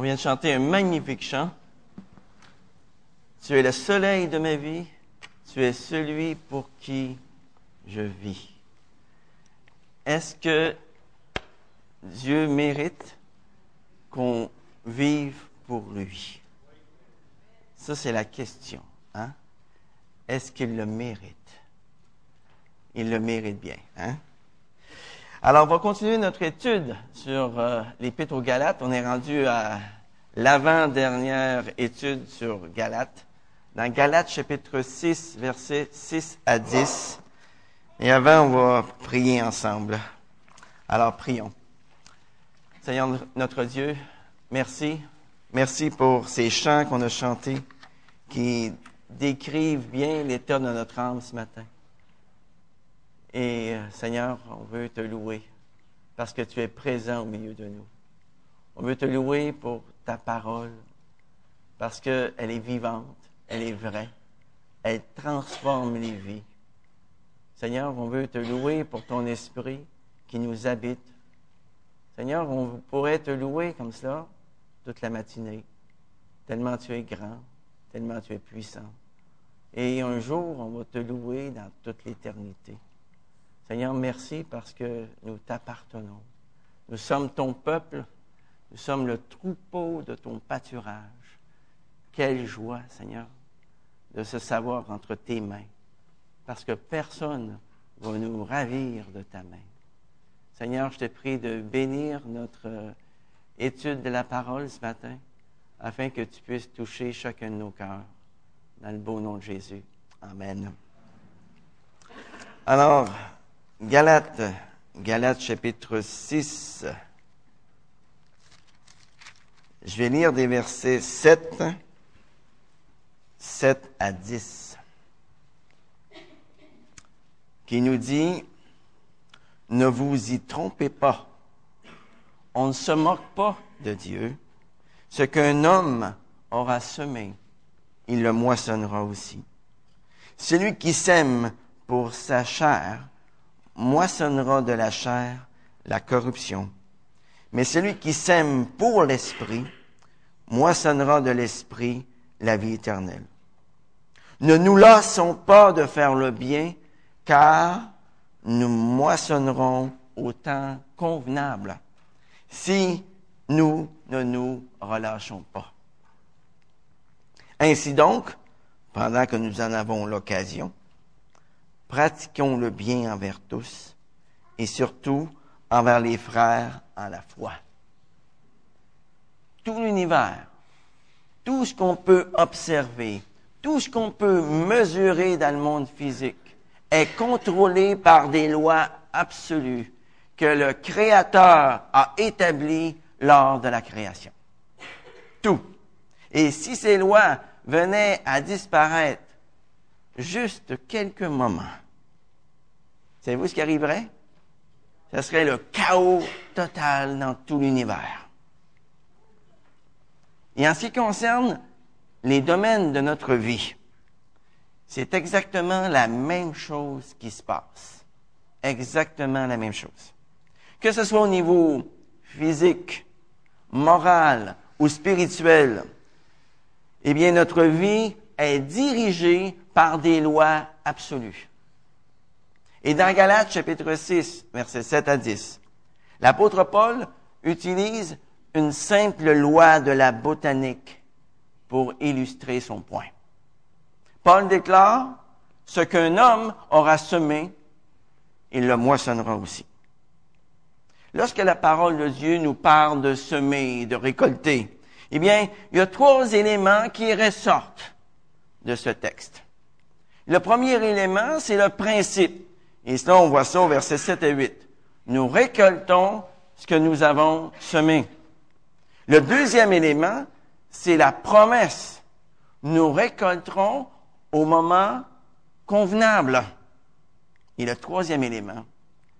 On vient de chanter un magnifique chant. Tu es le soleil de ma vie, tu es celui pour qui je vis. Est-ce que Dieu mérite qu'on vive pour lui? Ça, c'est la question. Hein? Est-ce qu'il le mérite? Il le mérite bien. Hein? Alors, on va continuer notre étude sur l'Épître aux Galates. On est rendu à l'avant-dernière étude sur Galates. Dans Galates, chapitre 6, versets 6 à 10. Et avant, on va prier ensemble. Alors, prions. Seigneur notre Dieu, merci. Merci pour ces chants qu'on a chantés qui décrivent bien l'état de notre âme ce matin. Et Seigneur, on veut te louer parce que tu es présent au milieu de nous. On veut te louer pour ta parole parce qu'elle est vivante, elle est vraie, elle transforme les vies. Seigneur, on veut te louer pour ton esprit qui nous habite. Seigneur, on pourrait te louer comme cela toute la matinée, tellement tu es grand, tellement tu es puissant. Et un jour, on va te louer dans toute l'éternité. Seigneur, merci parce que nous t'appartenons. Nous sommes ton peuple, nous sommes le troupeau de ton pâturage. Quelle joie, Seigneur, de se savoir entre tes mains, parce que personne ne va nous ravir de ta main. Seigneur, je te prie de bénir notre étude de la parole ce matin, afin que tu puisses toucher chacun de nos cœurs. Dans le beau nom de Jésus. Amen. Alors, Galates chapitre 6. Je vais lire des versets 7 à 10, qui nous dit « Ne vous y trompez pas, on ne se moque pas de Dieu. Ce qu'un homme aura semé, il le moissonnera aussi. Celui qui sème pour sa chair, moissonnera de la chair la corruption. Mais celui qui sème pour l'esprit, moissonnera de l'esprit la vie éternelle. Ne nous lassons pas de faire le bien, car nous moissonnerons au temps convenable, si nous ne nous relâchons pas. Ainsi donc, pendant que nous en avons l'occasion, pratiquons le bien envers tous et surtout envers les frères en la foi. » Tout l'univers, tout ce qu'on peut observer, tout ce qu'on peut mesurer dans le monde physique est contrôlé par des lois absolues que le Créateur a établies lors de la création. Tout. Et si ces lois venaient à disparaître, juste quelques moments. Savez-vous ce qui arriverait? Ce serait le chaos total dans tout l'univers. Et en ce qui concerne les domaines de notre vie, c'est exactement la même chose qui se passe. Exactement la même chose. Que ce soit au niveau physique, moral ou spirituel, eh bien, notre vie est dirigée par des lois absolues. Et dans Galates, chapitre 6, versets 7 à 10, l'apôtre Paul utilise une simple loi de la botanique pour illustrer son point. Paul déclare, « Ce qu'un homme aura semé, il le moissonnera aussi. » Lorsque la parole de Dieu nous parle de semer et de récolter, eh bien, il y a trois éléments qui ressortent de ce texte. Le premier élément, c'est le principe. Et cela, on voit ça au verset 7 et 8. Nous récoltons ce que nous avons semé. Le deuxième élément, c'est la promesse. Nous récolterons au moment convenable. Et le troisième élément,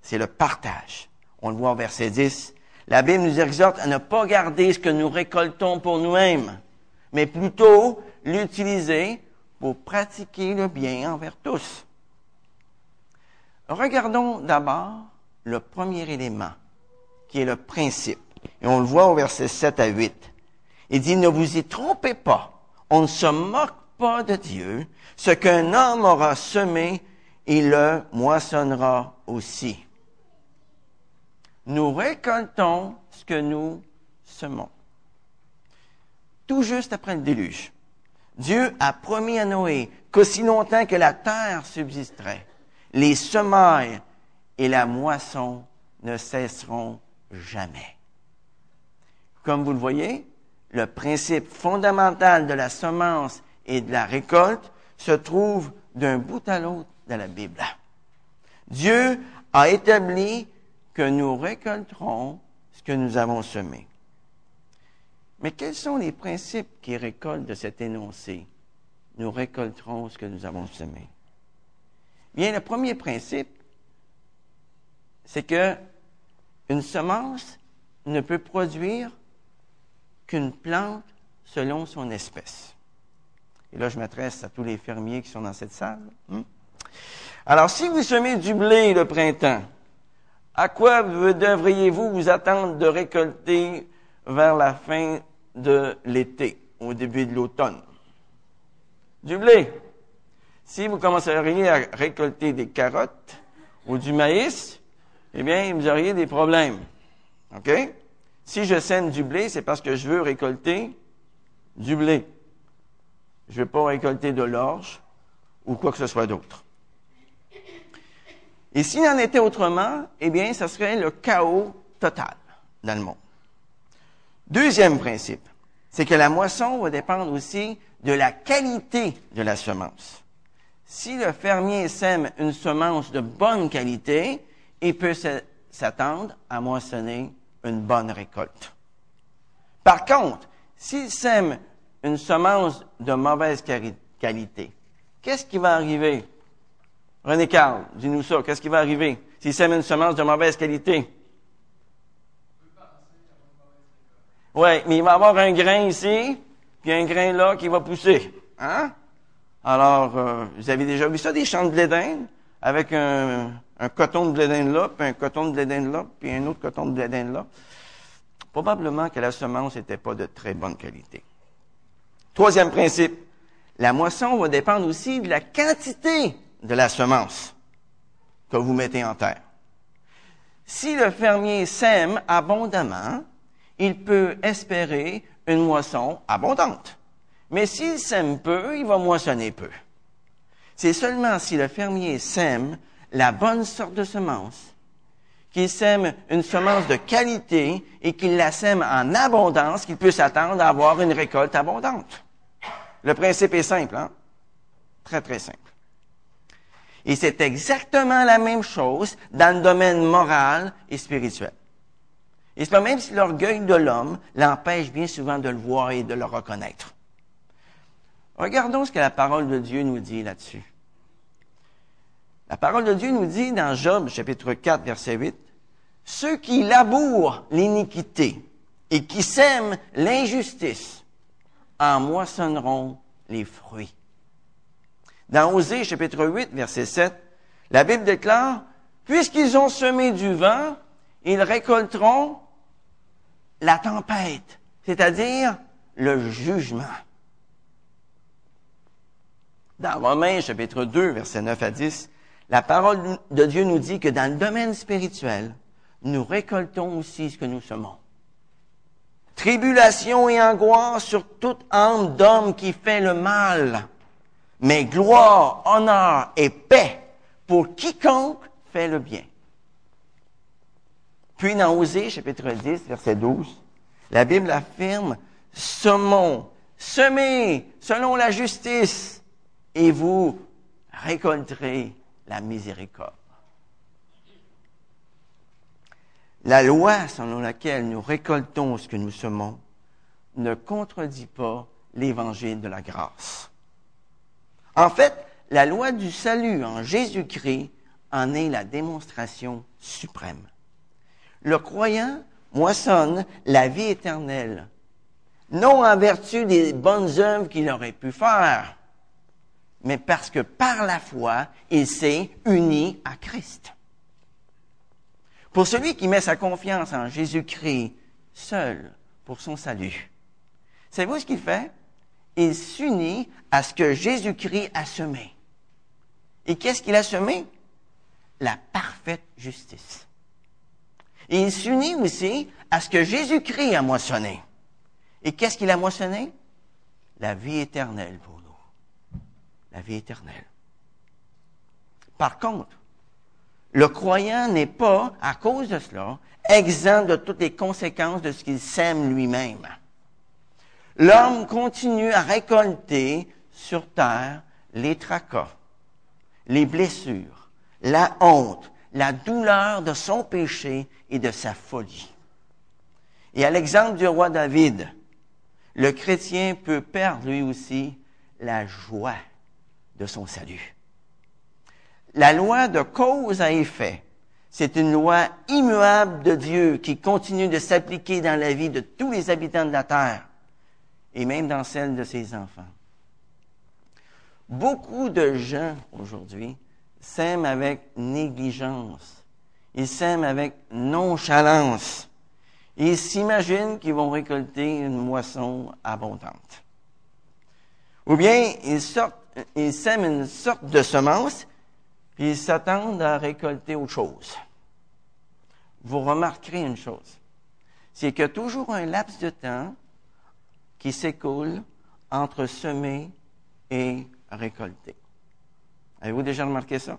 c'est le partage. On le voit au verset 10. La Bible nous exhorte à ne pas garder ce que nous récoltons pour nous-mêmes, mais plutôt l'utiliser pour pratiquer le bien envers tous. Regardons d'abord le premier élément, qui est le principe. Et on le voit au verset 7 à 8. Il dit, ne vous y trompez pas. On ne se moque pas de Dieu. Ce qu'un homme aura semé, il le moissonnera aussi. Nous récoltons ce que nous semons. Tout juste après le déluge, Dieu a promis à Noé qu'aussi longtemps que la terre subsisterait, les semailles et la moisson ne cesseront jamais. Comme vous le voyez, le principe fondamental de la semence et de la récolte se trouve d'un bout à l'autre de la Bible. Dieu a établi que nous récolterons ce que nous avons semé. Mais quels sont les principes qui récoltent de cet énoncé? Nous récolterons ce que nous avons semé. Bien, le premier principe, c'est que une semence ne peut produire qu'une plante selon son espèce. Et là, je m'adresse à tous les fermiers qui sont dans cette salle. Alors, si vous semez du blé le printemps, à quoi devriez-vous vous attendre de récolter vers la fin de l'été, au début de l'automne? Du blé. Si vous commenceriez à récolter des carottes ou du maïs, eh bien, vous auriez des problèmes. OK? Si je sème du blé, c'est parce que je veux récolter du blé. Je ne veux pas récolter de l'orge ou quoi que ce soit d'autre. Et s'il en était autrement, eh bien, ça serait le chaos total dans le monde. Deuxième principe, c'est que la moisson va dépendre aussi de la qualité de la semence. Si le fermier sème une semence de bonne qualité, il peut s'attendre à moissonner une bonne récolte. Par contre, s'il sème une semence de mauvaise qualité, qu'est-ce qui va arriver? René Carl, dis-nous ça, qu'est-ce qui va arriver s'il sème une semence de mauvaise qualité? Oui, mais il va y avoir un grain ici, puis un grain là qui va pousser. Hein? Alors, vous avez déjà vu ça, des champs de blé d'Inde, avec un coton de blé d'Inde là, puis un coton de blé d'Inde là, puis un autre coton de blé d'Inde là. Probablement que la semence n'était pas de très bonne qualité. Troisième principe, la moisson va dépendre aussi de la quantité de la semence que vous mettez en terre. Si le fermier sème abondamment, il peut espérer une moisson abondante. Mais s'il sème peu, il va moissonner peu. C'est seulement si le fermier sème la bonne sorte de semence, qu'il sème une semence de qualité et qu'il la sème en abondance, qu'il peut s'attendre à avoir une récolte abondante. Le principe est simple, hein? Très, très simple. Et c'est exactement la même chose dans le domaine moral et spirituel. Et c'est même si l'orgueil de l'homme l'empêche bien souvent de le voir et de le reconnaître. Regardons ce que la parole de Dieu nous dit là-dessus. La parole de Dieu nous dit dans Job, chapitre 4, verset 8, « Ceux qui labourent l'iniquité et qui sèment l'injustice en moissonneront les fruits. » Dans Osée, chapitre 8, verset 7, la Bible déclare, « Puisqu'ils ont semé du vent, ils récolteront la tempête, c'est-à-dire le jugement. » Dans Romains, chapitre 2, verset 9 à 10, la parole de Dieu nous dit que dans le domaine spirituel, nous récoltons aussi ce que nous semons. Tribulation et angoisse sur toute âme d'homme qui fait le mal, mais gloire, honneur et paix pour quiconque fait le bien. Puis dans Osée, chapitre 10, verset 12, la Bible affirme, « Semons, semez selon la justice, et vous récolterez la miséricorde. » La loi selon laquelle nous récoltons ce que nous semons ne contredit pas l'évangile de la grâce. En fait, la loi du salut en Jésus-Christ en est la démonstration suprême. Le croyant moissonne la vie éternelle, non en vertu des bonnes œuvres qu'il aurait pu faire, mais parce que par la foi, il s'est uni à Christ. Pour celui qui met sa confiance en Jésus-Christ seul pour son salut, Savez-vous ce qu'il fait? Il s'unit à ce que Jésus-Christ a semé. Et qu'est-ce qu'il a semé? La parfaite justice. Et il s'unit aussi à ce que Jésus-Christ a moissonné. Et qu'est-ce qu'il a moissonné? La vie éternelle pour nous. La vie éternelle. Par contre, le croyant n'est pas, à cause de cela, exempt de toutes les conséquences de ce qu'il sème lui-même. L'homme continue à récolter sur terre les tracas, les blessures, la honte, la douleur de son péché et de sa folie. Et à l'exemple du roi David, le chrétien peut perdre lui aussi la joie de son salut. La loi de cause à effet, c'est une loi immuable de Dieu qui continue de s'appliquer dans la vie de tous les habitants de la terre et même dans celle de ses enfants. Beaucoup de gens aujourd'hui sèment avec négligence, ils sèment avec nonchalance. Ils s'imaginent qu'ils vont récolter une moisson abondante. Ou bien ils sèment une sorte de semence puis ils s'attendent à récolter autre chose. Vous remarquerez une chose, c'est qu'il y a toujours un laps de temps qui s'écoule entre semer et récolter. Avez-vous déjà remarqué ça?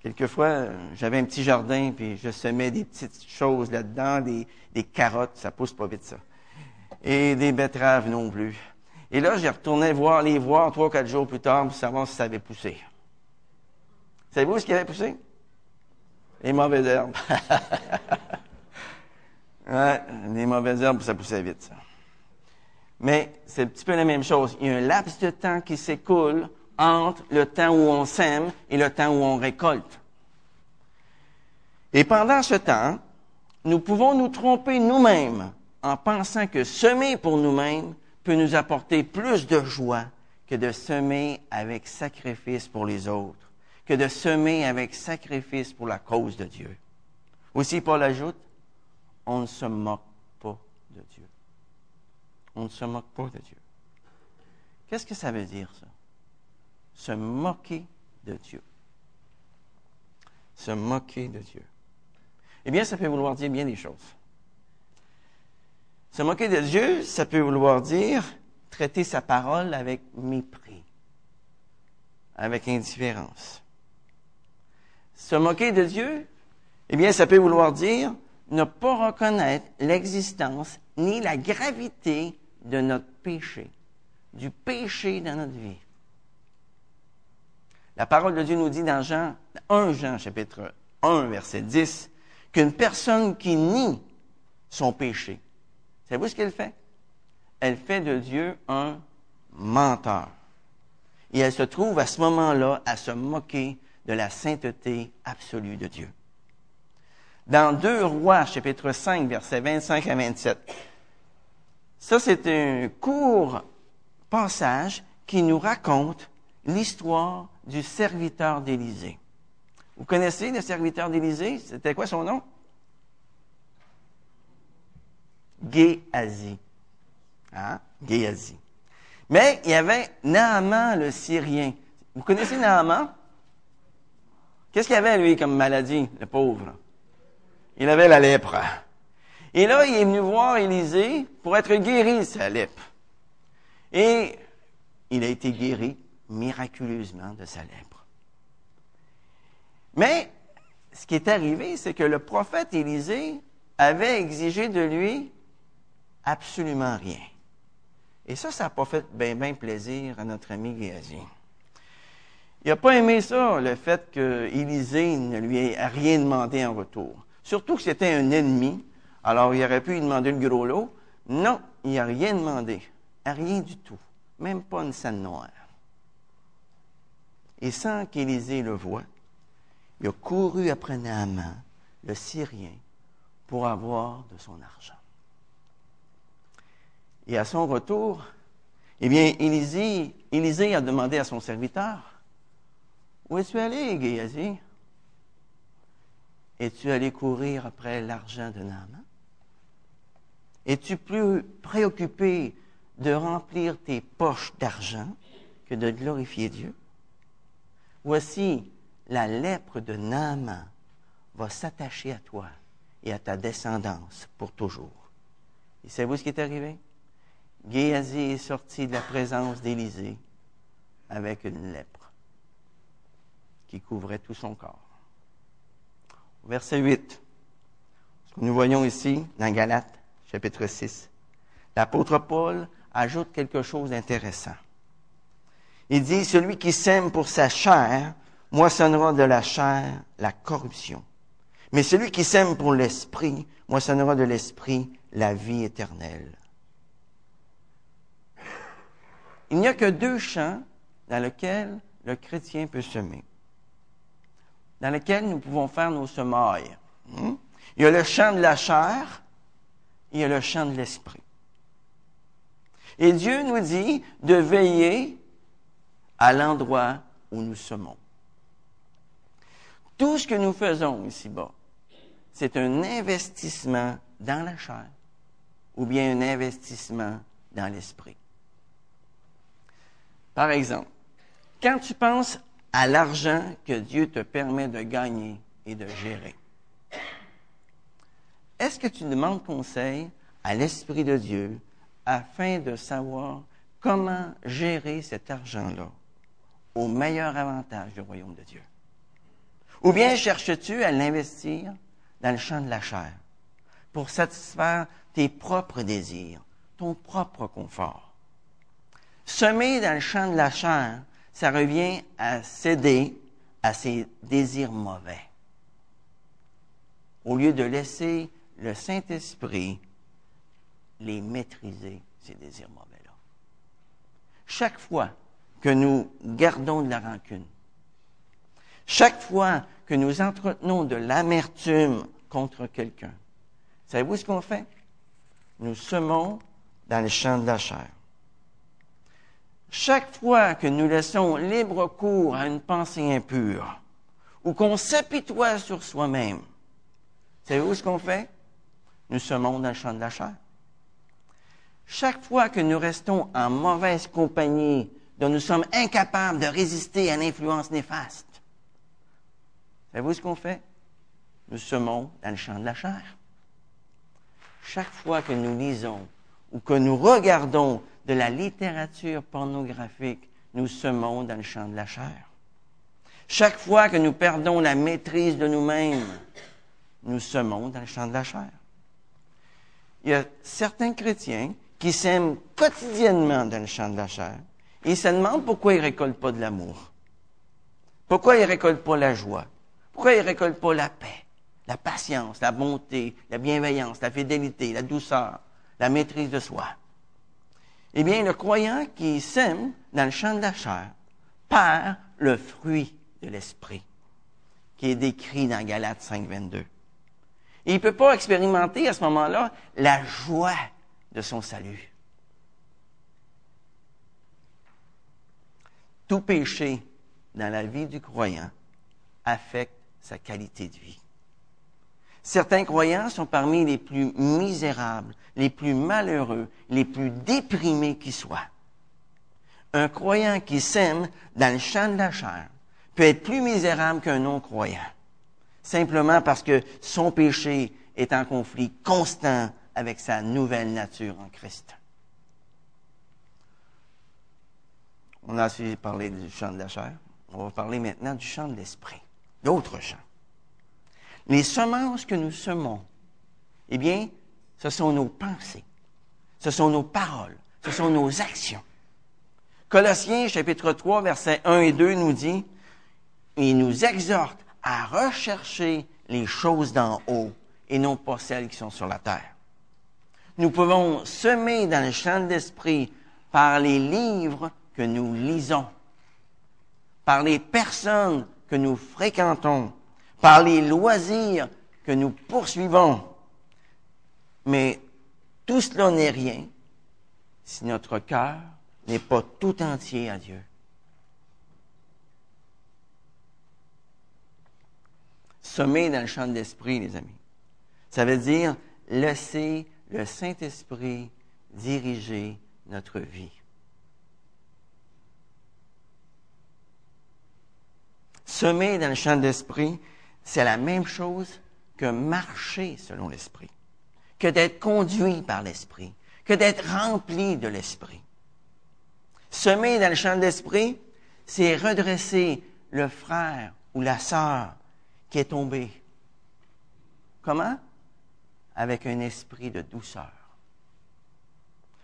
Quelquefois, j'avais un petit jardin, puis je semais des petites choses là-dedans, des carottes, ça pousse pas vite ça, et des betteraves non plus. Et là, je retournais les voir 3 ou 4 jours plus tard pour savoir si ça avait poussé. Savez-vous ce qui avait poussé? Les mauvaises herbes. Ouais, les mauvaises herbes, ça poussait vite ça. Mais c'est un petit peu la même chose. Il y a un laps de temps qui s'écoule entre le temps où on sème et le temps où on récolte. Et pendant ce temps, nous pouvons nous tromper nous-mêmes en pensant que semer pour nous-mêmes peut nous apporter plus de joie que de semer avec sacrifice pour les autres, que de semer avec sacrifice pour la cause de Dieu. Aussi, Paul ajoute, on ne se moque pas de Dieu. On ne se moque pas de Dieu. Qu'est-ce que ça veut dire, ça? Se moquer de Dieu. Se moquer de Dieu. Eh bien, ça peut vouloir dire bien des choses. Se moquer de Dieu, ça peut vouloir dire traiter sa parole avec mépris, avec indifférence. Se moquer de Dieu, eh bien, ça peut vouloir dire ne pas reconnaître l'existence ni la gravité de notre péché, du péché dans notre vie. La parole de Dieu nous dit dans Jean, 1 Jean, chapitre 1, verset 10, qu'une personne qui nie son péché, savez-vous ce qu'elle fait? Elle fait de Dieu un menteur. Et elle se trouve à ce moment-là à se moquer de la sainteté absolue de Dieu. Dans 2 Rois, chapitre 5, versets 25 à 27, ça c'est un court passage qui nous raconte l'histoire du serviteur d'Élisée. Vous connaissez le serviteur d'Élisée? C'était quoi son nom? Guéhazi. Hein? Guéhazi. Mais il y avait Naaman le Syrien. Vous connaissez Naaman? Qu'est-ce qu'il avait, lui, comme maladie, le pauvre? Il avait la lèpre. Et là, il est venu voir Élisée pour être guéri de sa lèpre. Et il a été guéri miraculeusement de sa lèpre. Mais ce qui est arrivé, c'est que le prophète Élisée avait exigé de lui absolument rien. Et ça n'a pas fait bien plaisir à notre ami Guéhazi. Il n'a pas aimé ça, le fait que Élisée ne lui ait rien demandé en retour. Surtout que c'était un ennemi, alors il aurait pu lui demander le gros lot. Non, il n'a rien demandé, rien du tout, même pas une scène noire. Et sans qu'Élisée le voie, il a couru après Naaman, le Syrien, pour avoir de son argent. Et à son retour, eh bien, Élisée a demandé à son serviteur, « Où es-tu allé, Guéhazi? Es-tu allé courir après l'argent de Naaman? Es-tu plus préoccupé de remplir tes poches d'argent que de glorifier Dieu? Voici, la lèpre de Naaman va s'attacher à toi et à ta descendance pour toujours. » Et savez-vous ce qui est arrivé? Guéhazi est sorti de la présence d'Élisée avec une lèpre qui couvrait tout son corps. Verset 8, ce que nous voyons ici dans Galates, chapitre 6, l'apôtre Paul ajoute quelque chose d'intéressant. Il dit « Celui qui sème pour sa chair, moissonnera de la chair la corruption. Mais celui qui sème pour l'esprit, moissonnera de l'esprit la vie éternelle. » Il n'y a que deux champs dans lesquels le chrétien peut semer, dans lesquels nous pouvons faire nos semailles. Il y a le champ de la chair et il y a le champ de l'esprit. Et Dieu nous dit de veiller à l'endroit où nous semons. Tout ce que nous faisons ici-bas, c'est un investissement dans la chair ou bien un investissement dans l'esprit. Par exemple, quand tu penses à l'argent que Dieu te permet de gagner et de gérer, est-ce que tu demandes conseil à l'Esprit de Dieu afin de savoir comment gérer cet argent-là au meilleur avantage du royaume de Dieu? Ou bien cherches-tu à l'investir dans le champ de la chair pour satisfaire tes propres désirs, ton propre confort? Semer dans le champ de la chair, ça revient à céder à ses désirs mauvais, au lieu de laisser le Saint-Esprit les maîtriser, ces désirs mauvais-là. Chaque fois que nous gardons de la rancune, chaque fois que nous entretenons de l'amertume contre quelqu'un, savez-vous ce qu'on fait? Nous semons dans le champ de la chair. Chaque fois que nous laissons libre cours à une pensée impure ou qu'on s'apitoie sur soi-même, savez-vous ce qu'on fait? Nous semons dans le champ de la chair. Chaque fois que nous restons en mauvaise compagnie, dont nous sommes incapables de résister à l'influence néfaste, savez-vous ce qu'on fait? Nous semons dans le champ de la chair. Chaque fois que nous lisons ou que nous regardons de la littérature pornographique, nous semons dans le champ de la chair. Chaque fois que nous perdons la maîtrise de nous-mêmes, nous semons dans le champ de la chair. Il y a certains chrétiens qui sèment quotidiennement dans le champ de la chair et ils se demandent pourquoi ils ne récoltent pas de l'amour, pourquoi ils ne récoltent pas la joie, pourquoi ils ne récoltent pas la paix, la patience, la bonté, la bienveillance, la fidélité, la douceur, la maîtrise de soi. Eh bien, le croyant qui sème dans le champ de la chair perd le fruit de l'esprit qui est décrit dans Galates 5:22. Et il ne peut pas expérimenter à ce moment-là la joie de son salut. Tout péché dans la vie du croyant affecte sa qualité de vie. Certains croyants sont parmi les plus misérables, les plus malheureux, les plus déprimés qui soient. Un croyant qui sème dans le champ de la chair peut être plus misérable qu'un non-croyant, simplement parce que son péché est en conflit constant avec sa nouvelle nature en Christ. On a assez parlé du champ de la chair. On va parler maintenant du champ de l'esprit, d'autres champs. Les semences que nous semons, eh bien, ce sont nos pensées, ce sont nos paroles, ce sont nos actions. Colossiens, chapitre 3, versets 1 et 2 nous dit, il nous exhorte à rechercher les choses d'en haut et non pas celles qui sont sur la terre. Nous pouvons semer dans le champ de l'esprit par les livres que nous lisons, par les personnes que nous fréquentons, par les loisirs que nous poursuivons. Mais tout cela n'est rien si notre cœur n'est pas tout entier à Dieu. Semer dans le champ de l'esprit, les amis, ça veut dire laisser le Saint-Esprit diriger notre vie. Semer dans le champ de l'esprit, c'est la même chose que marcher selon l'esprit, que d'être conduit par l'esprit, que d'être rempli de l'esprit. Semer dans le champ de l'esprit, c'est redresser le frère ou la sœur qui est tombé. Comment? Avec un esprit de douceur.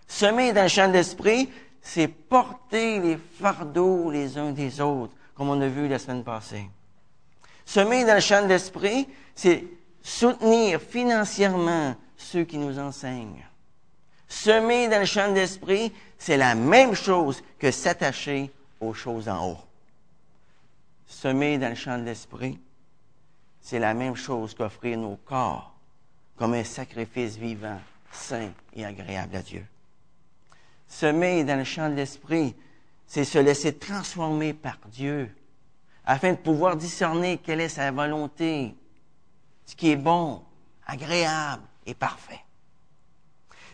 Semer dans le champ de l'esprit, c'est porter les fardeaux les uns des autres, comme on a vu la semaine passée. Semer dans le champ de l'esprit, c'est soutenir financièrement ceux qui nous enseignent. Semer dans le champ de l'esprit, c'est la même chose que s'attacher aux choses en haut. Semer dans le champ de l'esprit, c'est la même chose qu'offrir nos corps comme un sacrifice vivant, saint et agréable à Dieu. Semer dans le champ de l'esprit, c'est se laisser transformer par Dieu afin de pouvoir discerner quelle est sa volonté, ce qui est bon, agréable et parfait.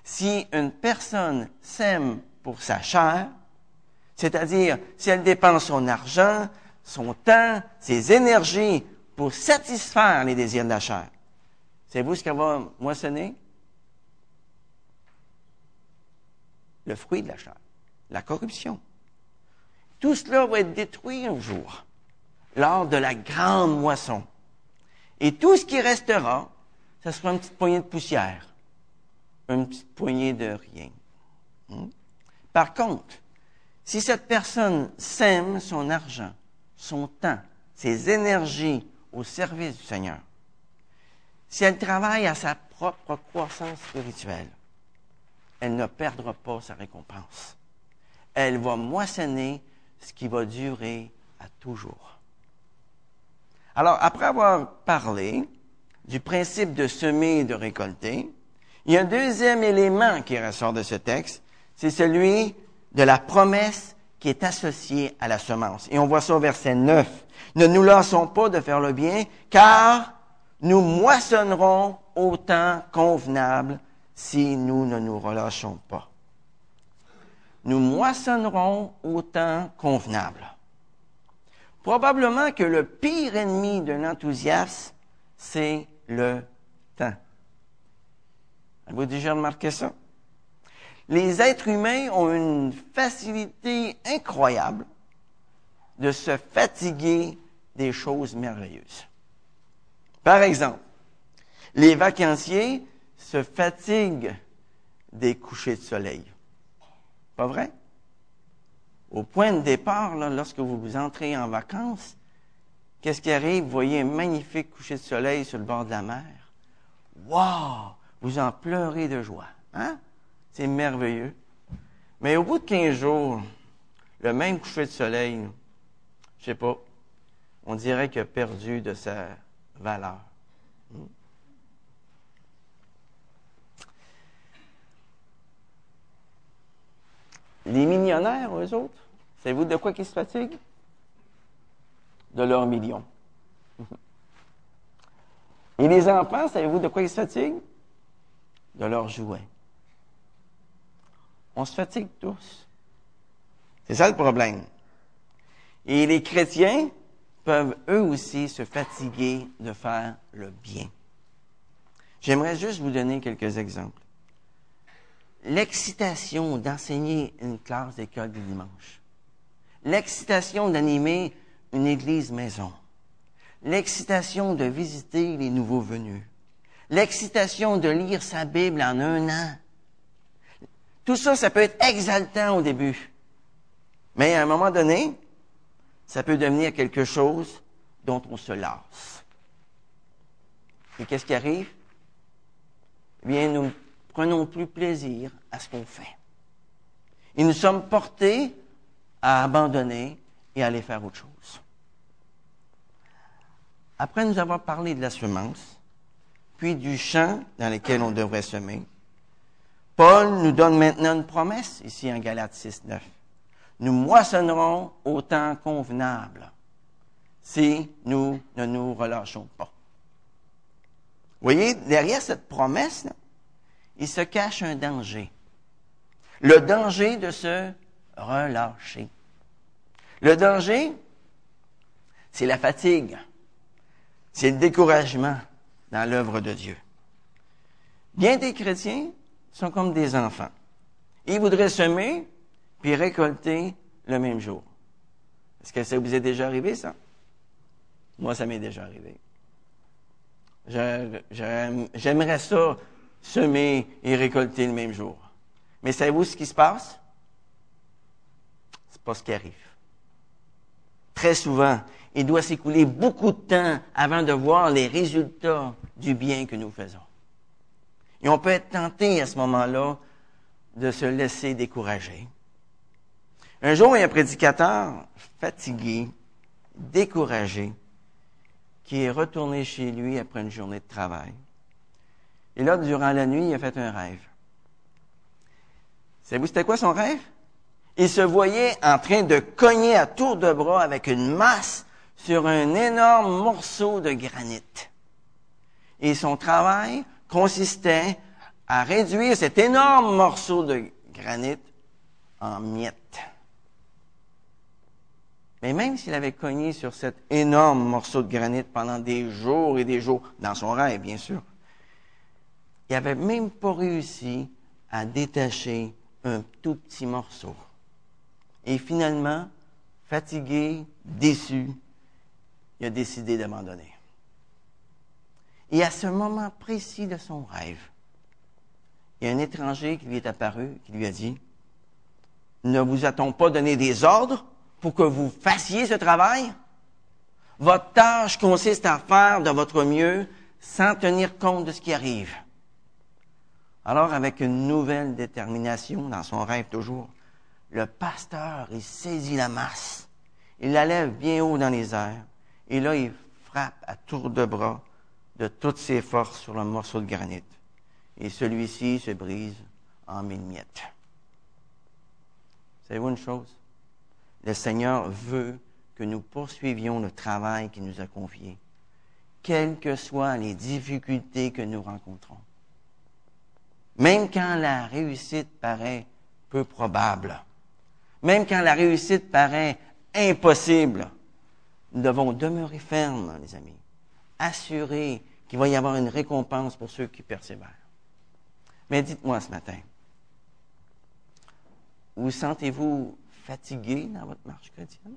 Si une personne sème pour sa chair, c'est-à-dire si elle dépense son argent, son temps, ses énergies pour satisfaire les désirs de la chair, savez-vous ce qu'elle va moissonner? Le fruit de la chair, la corruption. Tout cela va être détruit un jour, lors de la grande moisson. Et tout ce qui restera, ce sera une petite poignée de poussière, une petite poignée de rien. Par contre, si cette personne sème son argent, son temps, ses énergies au service du Seigneur, si elle travaille à sa propre croissance spirituelle, elle ne perdra pas sa récompense. Elle va moissonner ce qui va durer à toujours. Alors, après avoir parlé du principe de semer et de récolter, il y a un deuxième élément qui ressort de ce texte, c'est celui de la promesse qui est associée à la semence. Et on voit ça au verset 9. « Ne nous lassons pas de faire le bien, car nous moissonnerons au temps convenable si nous ne nous relâchons pas. » Nous moissonnerons au temps convenable. Probablement que le pire ennemi d'un enthousiaste, c'est le temps. Avez-vous déjà remarqué ça? Les êtres humains ont une facilité incroyable de se fatiguer des choses merveilleuses. Par exemple, les vacanciers se fatiguent des couchers de soleil. Pas vrai? Au point de départ, là, lorsque vous entrez en vacances, qu'est-ce qui arrive? Vous voyez un magnifique coucher de soleil sur le bord de la mer. Wow! Vous en pleurez de joie. Hein? C'est merveilleux. Mais au bout de 15 jours, le même coucher de soleil, je sais pas, on dirait qu'il a perdu de sa valeur. Les millionnaires, eux autres, savez-vous de quoi qu'ils se fatiguent? De leurs millions. Et les enfants, savez-vous de quoi ils se fatiguent? De leurs jouets. On se fatigue tous. C'est ça le problème. Et les chrétiens peuvent eux aussi se fatiguer de faire le bien. J'aimerais juste vous donner quelques exemples. L'excitation d'enseigner une classe d'école du dimanche. L'excitation d'animer une église maison. L'excitation de visiter les nouveaux venus. L'excitation de lire sa Bible en un an. Tout ça, ça peut être exaltant au début. Mais à un moment donné, ça peut devenir quelque chose dont on se lasse. Et qu'est-ce qui arrive? Eh bien, nous prenons plus plaisir à ce qu'on fait. Et nous sommes portés à abandonner et à aller faire autre chose. Après nous avoir parlé de la semence, puis du champ dans lequel on devrait semer, Paul nous donne maintenant une promesse, ici en Galates 6:9. Nous moissonnerons au temps convenable si nous ne nous relâchons pas. Vous voyez, derrière cette promesse, il se cache un danger. Le danger de se relâcher. Le danger, c'est la fatigue, c'est le découragement dans l'œuvre de Dieu. Bien des chrétiens sont comme des enfants. Ils voudraient semer puis récolter le même jour. Est-ce que ça vous est déjà arrivé, ça? Moi, ça m'est déjà arrivé. J'aimerais ça, semer et récolter le même jour. Mais savez-vous ce qui se passe? C'est pas ce qui arrive. Très souvent, il doit s'écouler beaucoup de temps avant de voir les résultats du bien que nous faisons. Et on peut être tenté à ce moment-là de se laisser décourager. Un jour, il y a un prédicateur fatigué, découragé, qui est retourné chez lui après une journée de travail. Et là, durant la nuit, il a fait un rêve. Savez-vous, c'était quoi son rêve? Il se voyait en train de cogner à tour de bras avec une masse sur un énorme morceau de granit. Et son travail consistait à réduire cet énorme morceau de granit en miettes. Mais même s'il avait cogné sur cet énorme morceau de granit pendant des jours et des jours, dans son rêve, bien sûr, il n'avait même pas réussi à détacher un tout petit morceau. Et finalement, fatigué, déçu, il a décidé d'abandonner. Et à ce moment précis de son rêve, il y a un étranger qui lui est apparu, qui lui a dit « Ne vous a-t-on pas donné des ordres pour que vous fassiez ce travail? Votre tâche consiste à faire de votre mieux sans tenir compte de ce qui arrive. » Alors, avec une nouvelle détermination, dans son rêve toujours, le pasteur, il saisit la masse, il la lève bien haut dans les airs, et là, il frappe à tour de bras de toutes ses forces sur le morceau de granit. Et celui-ci se brise en 1000 miettes. Savez-vous une chose? Le Seigneur veut que nous poursuivions le travail qu'il nous a confié, quelles que soient les difficultés que nous rencontrons. Même quand la réussite paraît peu probable, même quand la réussite paraît impossible, nous devons demeurer fermes, les amis, assurés qu'il va y avoir une récompense pour ceux qui persévèrent. Mais dites-moi ce matin, vous sentez-vous fatigué dans votre marche chrétienne?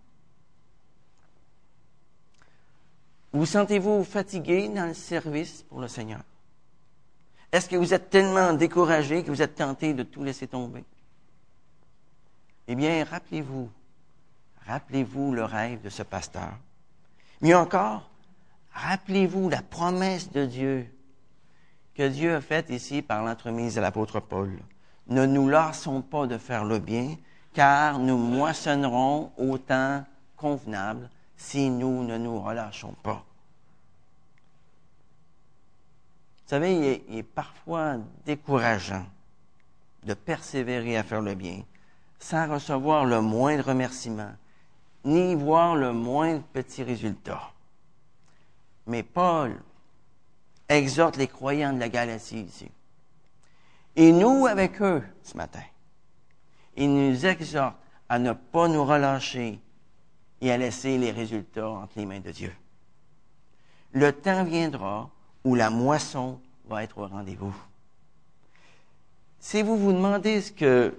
Vous sentez-vous fatigué dans le service pour le Seigneur? Est-ce que vous êtes tellement découragé que vous êtes tenté de tout laisser tomber? Eh bien, rappelez-vous le rêve de ce pasteur. Mieux encore, rappelez-vous la promesse de Dieu que Dieu a faite ici par l'entremise de l'apôtre Paul. Ne nous lassons pas de faire le bien, car nous moissonnerons au temps convenable si nous ne nous relâchons pas. Vous savez, il est parfois décourageant de persévérer à faire le bien sans recevoir le moindre remerciement, ni voir le moindre petit résultat. Mais Paul exhorte les croyants de la Galatie ici. Et nous, avec eux, ce matin, il nous exhorte à ne pas nous relâcher et à laisser les résultats entre les mains de Dieu. Le temps viendra où la moisson va être au rendez-vous. Si vous vous demandez ce que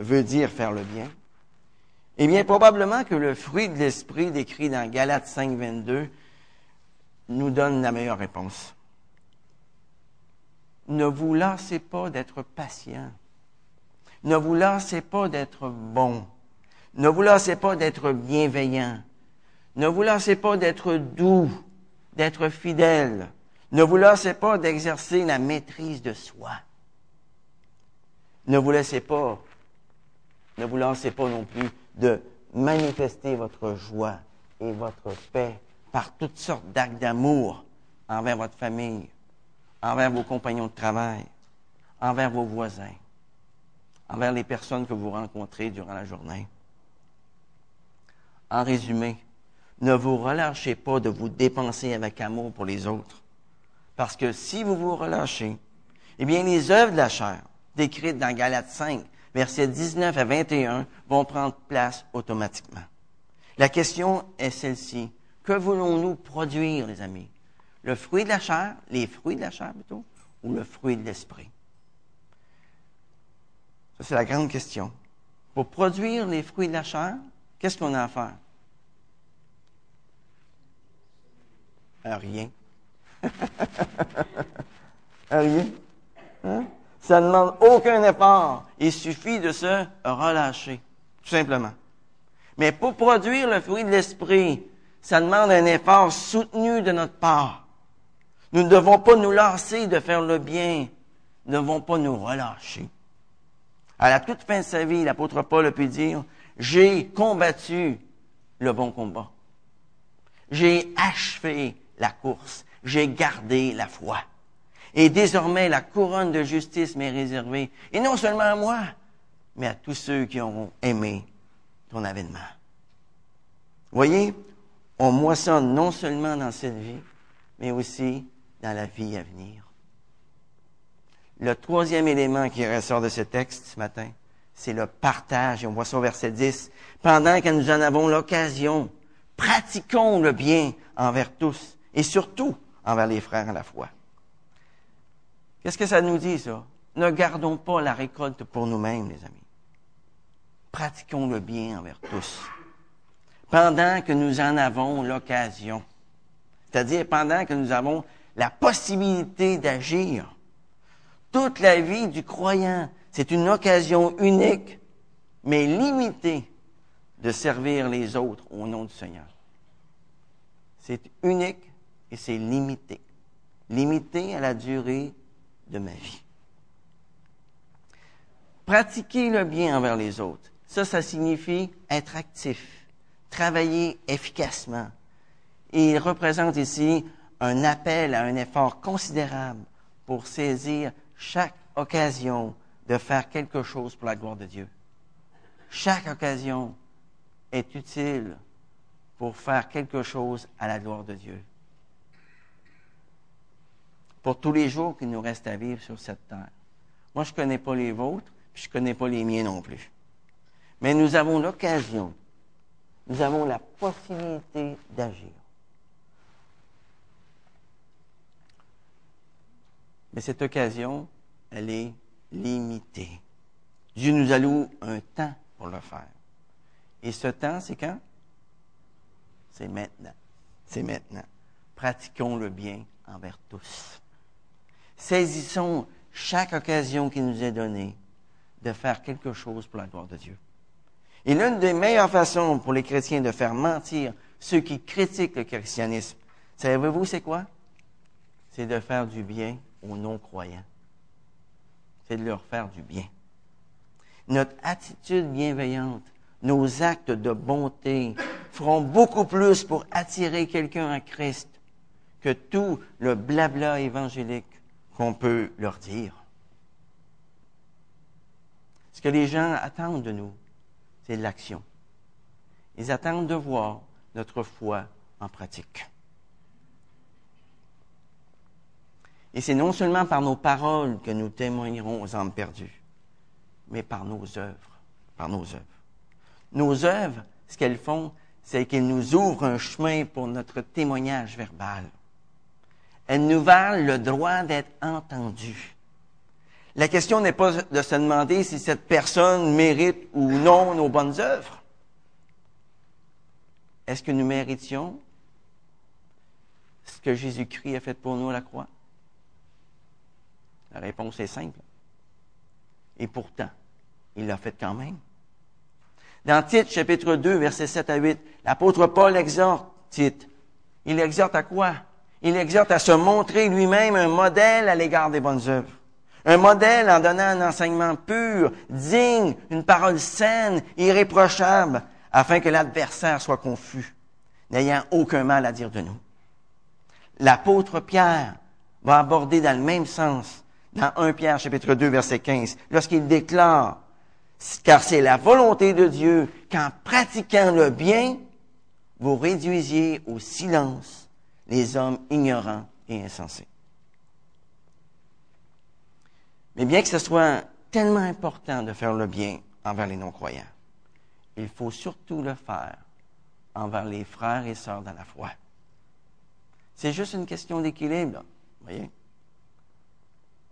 veut dire faire le bien, eh bien, probablement que le fruit de l'esprit décrit dans Galates 5:22 nous donne la meilleure réponse. Ne vous lassez pas d'être patient. Ne vous lassez pas d'être bon. Ne vous lassez pas d'être bienveillant. Ne vous lassez pas d'être doux, d'être fidèle. Ne vous laissez pas d'exercer la maîtrise de soi. Ne vous laissez pas non plus de manifester votre joie et votre paix par toutes sortes d'actes d'amour envers votre famille, envers vos compagnons de travail, envers vos voisins, envers les personnes que vous rencontrez durant la journée. En résumé, ne vous relâchez pas de vous dépenser avec amour pour les autres. Parce que si vous vous relâchez, Eh bien, les œuvres de la chair, décrites dans Galates 5, versets 19 à 21, vont prendre place automatiquement. La question est celle-ci. Que voulons-nous produire, les amis? Le fruit de la chair, les fruits de la chair plutôt, ou le fruit de l'esprit? Ça, c'est la grande question. Pour produire les fruits de la chair, qu'est-ce qu'on a à faire? Rien. Rien. Hein? Ça ne demande aucun effort. Il suffit de se relâcher, tout simplement. Mais pour produire le fruit de l'esprit, ça demande un effort soutenu de notre part. Nous ne devons pas nous lasser de faire le bien. Nous ne devons pas nous relâcher. À la toute fin de sa vie, l'apôtre Paul a pu dire, « J'ai combattu le bon combat. J'ai achevé la course. J'ai gardé la foi. Et désormais, la couronne de justice m'est réservée, et non seulement à moi, mais à tous ceux qui auront aimé ton avènement. » Voyez, on moissonne non seulement dans cette vie, mais aussi dans la vie à venir. Le troisième élément qui ressort de ce texte ce matin, c'est le partage. Et on voit ça au verset 10. « Pendant que nous en avons l'occasion, pratiquons le bien envers tous et surtout envers les frères à la fois. » Qu'est-ce que ça nous dit, ça? Ne gardons pas la récolte pour nous-mêmes, les amis. Pratiquons le bien envers tous. Pendant que nous en avons l'occasion, c'est-à-dire pendant que nous avons la possibilité d'agir, toute la vie du croyant, c'est une occasion unique, mais limitée, de servir les autres au nom du Seigneur. C'est unique et c'est limité. Limité à la durée de ma vie. Pratiquer le bien envers les autres, ça signifie être actif, travailler efficacement. Et il représente ici un appel à un effort considérable pour saisir chaque occasion de faire quelque chose pour la gloire de Dieu. Chaque occasion est utile pour faire quelque chose à la gloire de Dieu. Pour tous les jours qu'il nous reste à vivre sur cette terre. Moi, je ne connais pas les vôtres, puis je ne connais pas les miens non plus. Mais nous avons l'occasion, nous avons la possibilité d'agir. Mais cette occasion, elle est limitée. Dieu nous alloue un temps pour le faire. Et ce temps, c'est quand? C'est maintenant. C'est maintenant. Pratiquons le bien envers tous. Saisissons chaque occasion qui nous est donnée de faire quelque chose pour la gloire de Dieu. Et l'une des meilleures façons pour les chrétiens de faire mentir ceux qui critiquent le christianisme, savez-vous c'est quoi? C'est de faire du bien aux non-croyants. C'est de leur faire du bien. Notre attitude bienveillante, nos actes de bonté feront beaucoup plus pour attirer quelqu'un à Christ que tout le blabla évangélique qu'on peut leur dire. Ce que les gens attendent de nous, c'est de l'action. Ils attendent de voir notre foi en pratique. Et c'est non seulement par nos paroles que nous témoignerons aux âmes perdues, mais par nos œuvres. Par nos œuvres. Nos œuvres, ce qu'elles font, c'est qu'elles nous ouvrent un chemin pour notre témoignage verbal. Elles nous valent le droit d'être entendues. La question n'est pas de se demander si cette personne mérite ou non nos bonnes œuvres. Est-ce que nous méritions ce que Jésus-Christ a fait pour nous à la croix? La réponse est simple. Et pourtant, il l'a fait quand même. Dans Tite, chapitre 2, versets 7 à 8, l'apôtre Paul exhorte Tite. Il exhorte à quoi? Il exhorte à se montrer lui-même un modèle à l'égard des bonnes œuvres. Un modèle en donnant un enseignement pur, digne, une parole saine, irréprochable, afin que l'adversaire soit confus, n'ayant aucun mal à dire de nous. L'apôtre Pierre va aborder dans le même sens dans 1 Pierre, chapitre 2, verset 15, lorsqu'il déclare « Car c'est la volonté de Dieu qu'en pratiquant le bien, vous réduisiez au silence les hommes ignorants et insensés. » Mais bien que ce soit tellement important de faire le bien envers les non-croyants, il faut surtout le faire envers les frères et sœurs dans la foi. C'est juste une question d'équilibre, là. Voyez?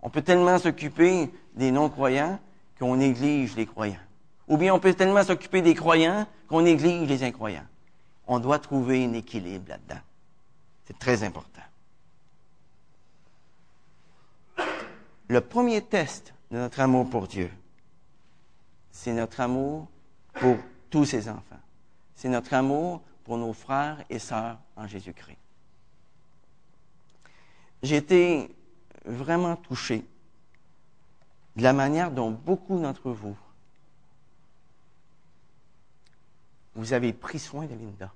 On peut tellement s'occuper des non-croyants qu'on néglige les croyants. Ou bien on peut tellement s'occuper des croyants qu'on néglige les incroyants. On doit trouver un équilibre là-dedans. C'est très important. Le premier test de notre amour pour Dieu, c'est notre amour pour tous ses enfants. C'est notre amour pour nos frères et sœurs en Jésus-Christ. J'ai été vraiment touché de la manière dont beaucoup d'entre vous, vous avez pris soin de Linda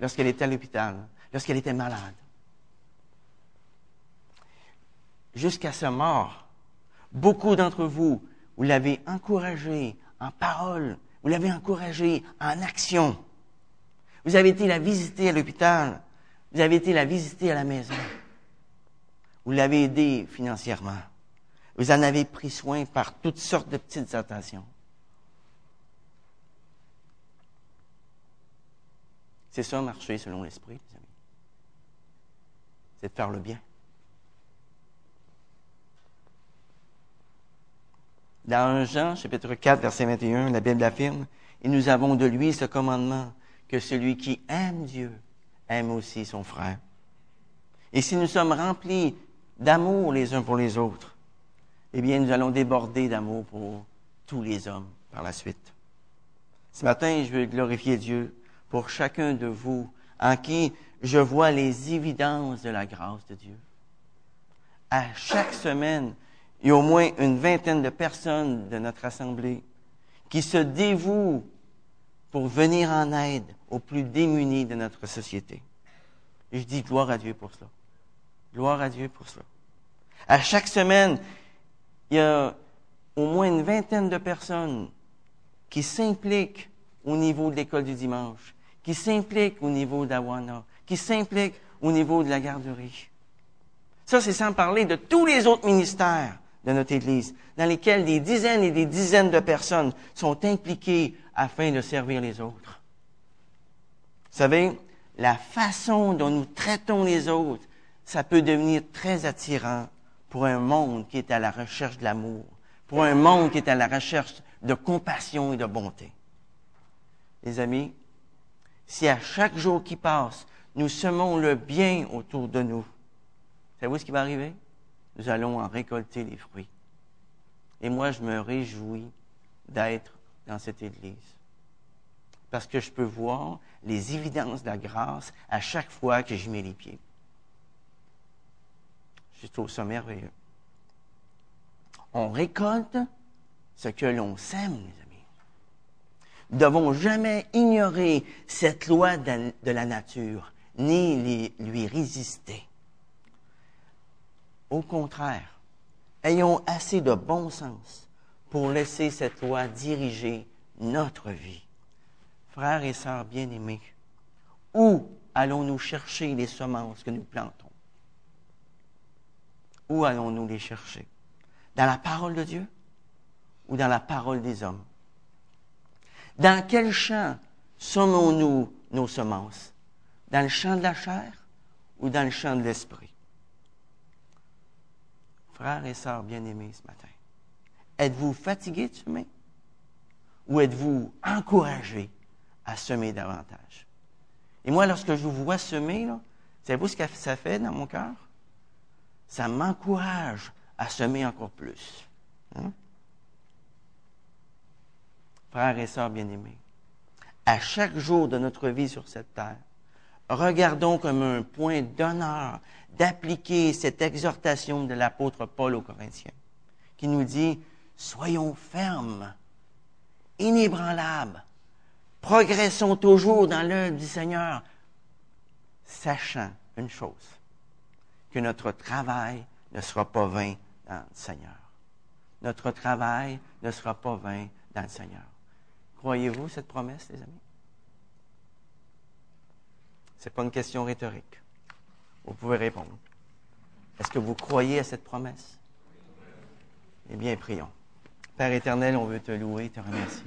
lorsqu'elle était à l'hôpital, lorsqu'elle était malade. Jusqu'à sa mort, beaucoup d'entre vous, vous l'avez encouragée en parole, vous l'avez encouragée en action. Vous avez été la visiter à l'hôpital, vous avez été la visiter à la maison. Vous l'avez aidée financièrement. Vous en avez pris soin par toutes sortes de petites attentions. C'est ça, marcher selon l'Esprit, mes amis. C'est de faire le bien. Dans 1 Jean, chapitre 4, verset 21, la Bible affirme, « Et nous avons de lui ce commandement, que celui qui aime Dieu aime aussi son frère. Et si nous sommes remplis d'amour les uns pour les autres, eh bien, nous allons déborder d'amour pour tous les hommes par la suite. » Ce matin, je veux glorifier Dieu pour chacun de vous, en qui je vois les évidences de la grâce de Dieu. À chaque semaine, il y a au moins une vingtaine de personnes de notre assemblée qui se dévouent pour venir en aide aux plus démunis de notre société. Et je dis gloire à Dieu pour cela. Gloire à Dieu pour cela. À chaque semaine, il y a au moins une vingtaine de personnes qui s'impliquent au niveau de l'école du dimanche, qui s'implique au niveau d'Awana, qui s'implique au niveau de la garderie. Ça, c'est sans parler de tous les autres ministères de notre Église, dans lesquels des dizaines de personnes sont impliquées afin de servir les autres. Vous savez, la façon dont nous traitons les autres, ça peut devenir très attirant pour un monde qui est à la recherche de l'amour, pour un monde qui est à la recherche de compassion et de bonté. Les amis, si à chaque jour qui passe, nous semons le bien autour de nous, savez-vous ce qui va arriver? Nous allons en récolter les fruits. Et moi, je me réjouis d'être dans cette Église, parce que je peux voir les évidences de la grâce à chaque fois que j'y mets les pieds. Je trouve ça merveilleux. On récolte ce que l'on sème, les amis. Nous ne devons jamais ignorer cette loi de la nature, ni lui résister. Au contraire, ayons assez de bon sens pour laisser cette loi diriger notre vie. Frères et sœurs bien-aimés, où allons-nous chercher les semences que nous plantons? Où allons-nous les chercher? Dans la parole de Dieu ou dans la parole des hommes? Dans quel champ semons-nous nos semences? Dans le champ de la chair ou dans le champ de l'esprit? Frères et sœurs bien-aimés ce matin, êtes-vous fatigués de semer ou êtes-vous encouragés à semer davantage? Et moi, lorsque je vous vois semer, là, savez-vous ce que ça fait dans mon cœur? Ça m'encourage à semer encore plus. Hein? Frères et sœurs bien-aimés, à chaque jour de notre vie sur cette terre, regardons comme un point d'honneur d'appliquer cette exhortation de l'apôtre Paul aux Corinthiens, qui nous dit « Soyons fermes, inébranlables, progressons toujours dans l'œuvre du Seigneur, sachant une chose, que notre travail ne sera pas vain dans le Seigneur. Notre travail ne sera pas vain dans le Seigneur. » Croyez-vous cette promesse, les amis? Ce n'est pas une question rhétorique. Vous pouvez répondre. Est-ce que vous croyez à cette promesse? Eh bien, prions. Père éternel, on veut te louer, te remercier.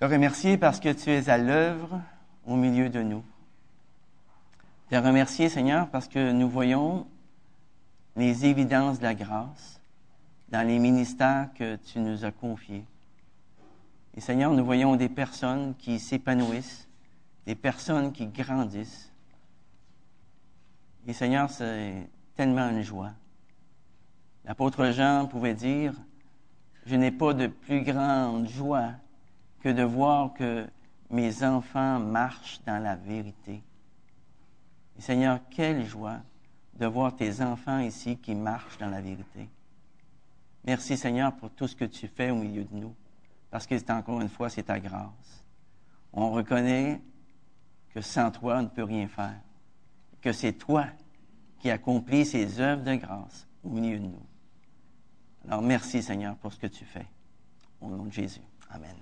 Te remercier parce que tu es à l'œuvre au milieu de nous. Te remercier, Seigneur, parce que nous voyons les évidences de la grâce dans les ministères que tu nous as confiés. Et Seigneur, nous voyons des personnes qui s'épanouissent, des personnes qui grandissent. Et Seigneur, c'est tellement une joie. L'apôtre Jean pouvait dire, « Je n'ai pas de plus grande joie que de voir que mes enfants marchent dans la vérité. » Et Seigneur, quelle joie de voir tes enfants ici qui marchent dans la vérité. Merci Seigneur pour tout ce que tu fais au milieu de nous. Parce que, encore une fois, c'est ta grâce. On reconnaît que sans toi, on ne peut rien faire. Que c'est toi qui accomplis ces œuvres de grâce au milieu de nous. Alors, merci Seigneur pour ce que tu fais. Au nom de Jésus. Amen.